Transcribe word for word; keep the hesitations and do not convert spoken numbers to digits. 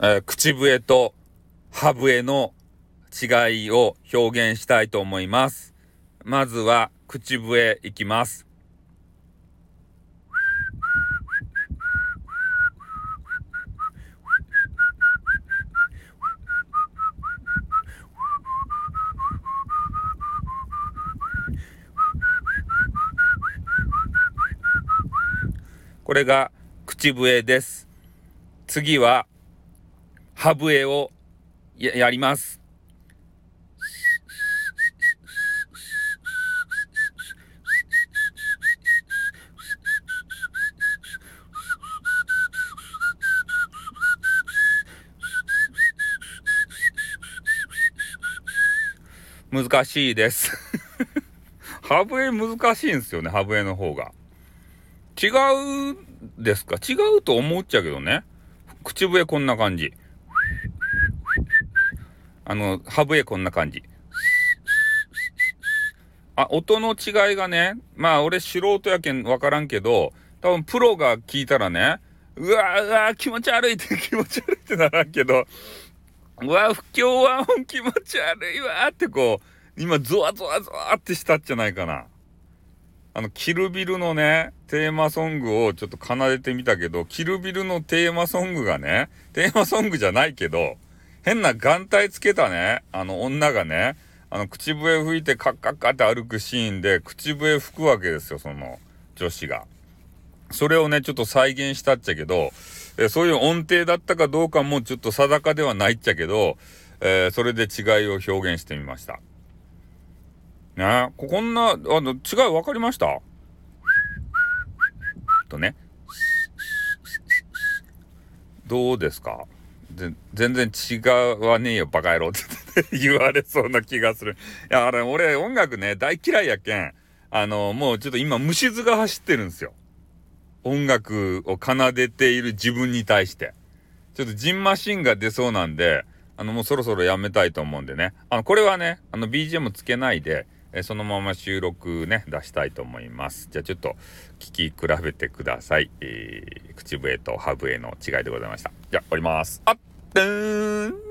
えー、口笛と歯笛の違いを表現したいと思います。まずは口笛いきます。これが口笛です。次は歯笛を や, やります。難しいです歯笛難しいんですよね。歯笛の方が違うですか？違うと思っちゃうけどね。口笛こんな感じ、あの歯笛こんな感じ、あ、音の違いがね、まあ俺素人やけんわからんけど、多分プロが聞いたらね、うわうわ気持ち悪いって気持ち悪いってならんけど、うわ不協和音気持ち悪いわってこう今ゾワゾワゾワってしたんじゃないかな。あのキルビルのねテーマソングをちょっと奏でてみたけど、キルビルのテーマソングがね、テーマソングじゃないけど変な眼帯つけたねあの女がね、あの口笛吹いてカッカッカって歩くシーンで口笛吹くわけですよ、その女子が。それをねちょっと再現したっちゃけど、えそういう音程だったかどうかもちょっと定かではないっちゃけど、えー、それで違いを表現してみました。ね、こんなあの違い分かりました？とね、どうですか？で全然違わねえよバカ野郎って言われそうな気がする。いやあれ俺音楽ね大嫌いやけん、あのもうちょっと今虫唾が走ってるんですよ。音楽を奏でている自分に対してちょっとジンマシンが出そうなんで、あのもうそろそろやめたいと思うんでね、あのこれはねあの ビージーエム つけないでえそのまま収録ね出したいと思います。じゃあちょっと聞き比べてください、えー、口笛と歯笛の違いでございました。じゃあ終わります。あっ、でーん。